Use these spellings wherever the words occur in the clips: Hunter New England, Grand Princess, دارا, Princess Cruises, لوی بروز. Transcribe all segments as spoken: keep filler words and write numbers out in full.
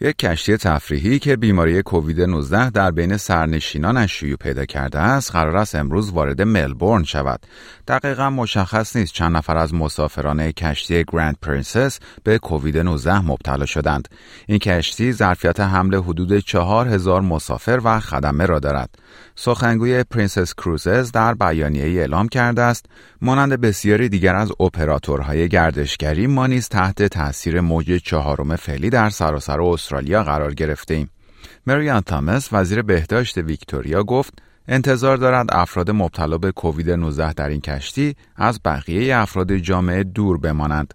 یک کشتی تفریحی که بیماری کووید نوزده در بین سرنشینانش شیوع پیدا کرده است، قرار است امروز وارد ملبورن شود. دقیقاً مشخص نیست چند نفر از مسافران کشتی گرند پرنسس به کووید نوزده مبتلا شدند. این کشتی ظرفیت حمل حدود چهار هزار مسافر و خدمه را دارد. سخنگوی پرنسس کروزز در بیانیه‌ای اعلام کرده است مانند بسیاری دیگر از اپراتورهای گردشگری ما نیز تحت تاثیر موج چهارم فعلی در سراسر استرالیا قرار گرفتیم. مریان تامس وزیر بهداشت ویکتوریا گفت انتظار دارد افراد مبتلا به کووید نوزده در این کشتی از بقیه افراد جامعه دور بمانند.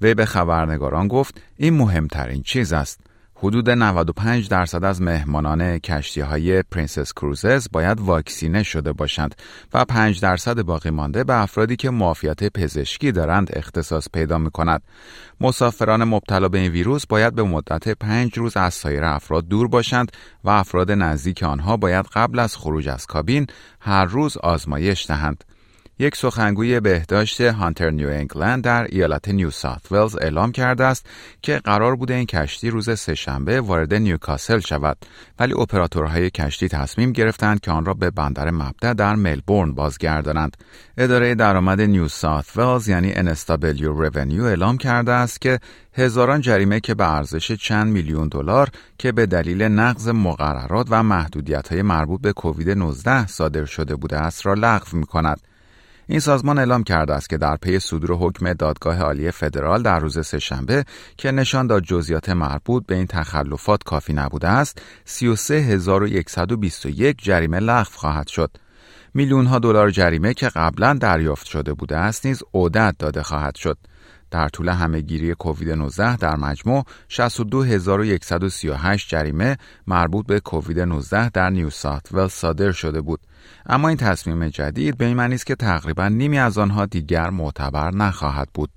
وی به خبرنگاران گفت این مهمترین چیز است. حدود نود و پنج درصد از مهمانان کشتی‌های پرنسس کروزز باید واکسینه شده باشند و پنج درصد باقی مانده به افرادی که معافیت پزشکی دارند اختصاص پیدا می‌کند. مسافران مبتلا به این ویروس باید به مدت پنج روز از سایر افراد دور باشند و افراد نزدیک آنها باید قبل از خروج از کابین هر روز آزمایش دهند. یک سخنگوی بهداشت هانتر نیو انگلند در ایالت نیو ساوت ولز اعلام کرده است که قرار بوده این کشتی روز سه‌شنبه وارد نیوکاسل شود، ولی اپراتورهای کشتی تصمیم گرفتند که آن را به بندر مبدا در ملبورن بازگردانند. اداره درآمد نیو ساوت ولز یعنی Instabuild Revenue اعلام کرده است که هزاران جریمه که به ارزش چند میلیون دلار که به دلیل نقض مقررات و محدودیت‌های مربوط به کووید نوزده صادر شده بوده است را لغو می‌کند. این سازمان اعلام کرده است که در پی صدور حکم دادگاه عالی فدرال در روز سه‌شنبه که نشان داد جزئیات مربوط به این تخلفات کافی نبوده است، سی و سه هزار و صد و بیست و یک جریمه لغو خواهد شد. میلیون‌ها دلار جریمه که قبلا دریافت شده بوده است نیز عودت داده خواهد شد. در طول همه‌گیری کووید نوزده در مجموع شصت و دو هزار و صد و سی و هشت جریمه مربوط به کووید نوزده در نیو ساوت ولز صادر شده بود، اما این تصمیم جدید به این معنی است که تقریباً نیمی از آنها دیگر معتبر نخواهد بود.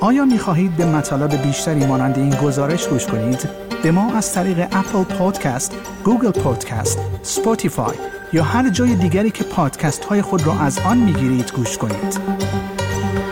آیا می‌خواهید به مطالب بیشتری مانند این گزارش گوش کنید؟ به ما از طریق اپل پادکست، گوگل پادکست، اسپاتیفای یا هر جای دیگری که پادکست‌های خود را از آن می‌گیرید گوش کنید.